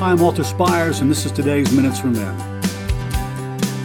I'm Walter Spires, and this is today's Minutes for Men.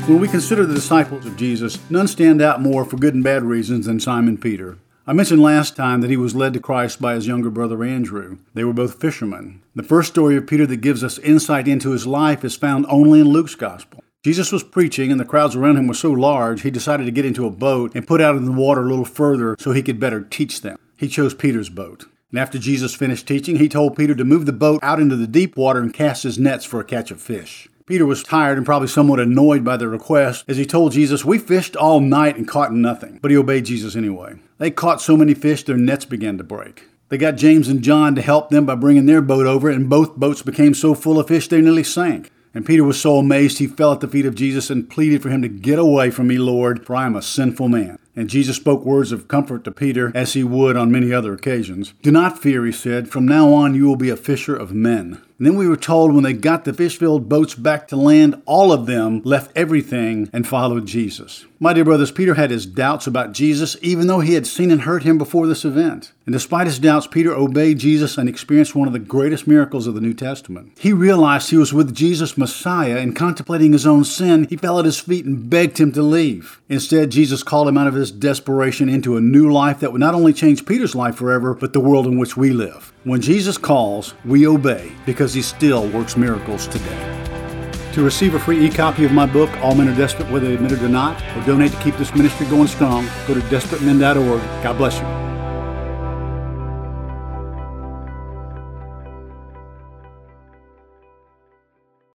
When we consider the disciples of Jesus, none stand out more for good and bad reasons than Simon Peter. I mentioned last time that he was led to Christ by his younger brother Andrew. They were both fishermen. The first story of Peter that gives us insight into his life is found only in Luke's Gospel. Jesus was preaching, and the crowds around him were so large, he decided to get into a boat and put out in the water a little further so he could better teach them. He chose Peter's boat. And after Jesus finished teaching, he told Peter to move the boat out into the deep water and cast his nets for a catch of fish. Peter was tired and probably somewhat annoyed by the request, as he told Jesus, "We fished all night and caught nothing." But he obeyed Jesus anyway. They caught so many fish, their nets began to break. They got James and John to help them by bringing their boat over, and both boats became so full of fish they nearly sank. And Peter was so amazed he fell at the feet of Jesus and pleaded for him to "Get away from me, Lord, for I am a sinful man." And Jesus spoke words of comfort to Peter, as he would on many other occasions. "Do not fear," he said. "From now on you will be a fisher of men." And then we were told when they got the fish-filled boats back to land, all of them left everything and followed Jesus. My dear brothers, Peter had his doubts about Jesus, even though he had seen and heard him before this event. And despite his doubts, Peter obeyed Jesus and experienced one of the greatest miracles of the New Testament. He realized he was with Jesus Messiah, and contemplating his own sin, he fell at his feet and begged him to leave. Instead, Jesus called him out of his desperation into a new life that would not only change Peter's life forever, but the world in which we live. When Jesus calls, we obey, because he still works miracles today. To receive a free e-copy of my book, All Men Are Desperate Whether They Admit It or Not, or donate to keep this ministry going strong, go to desperatemen.org. God bless you.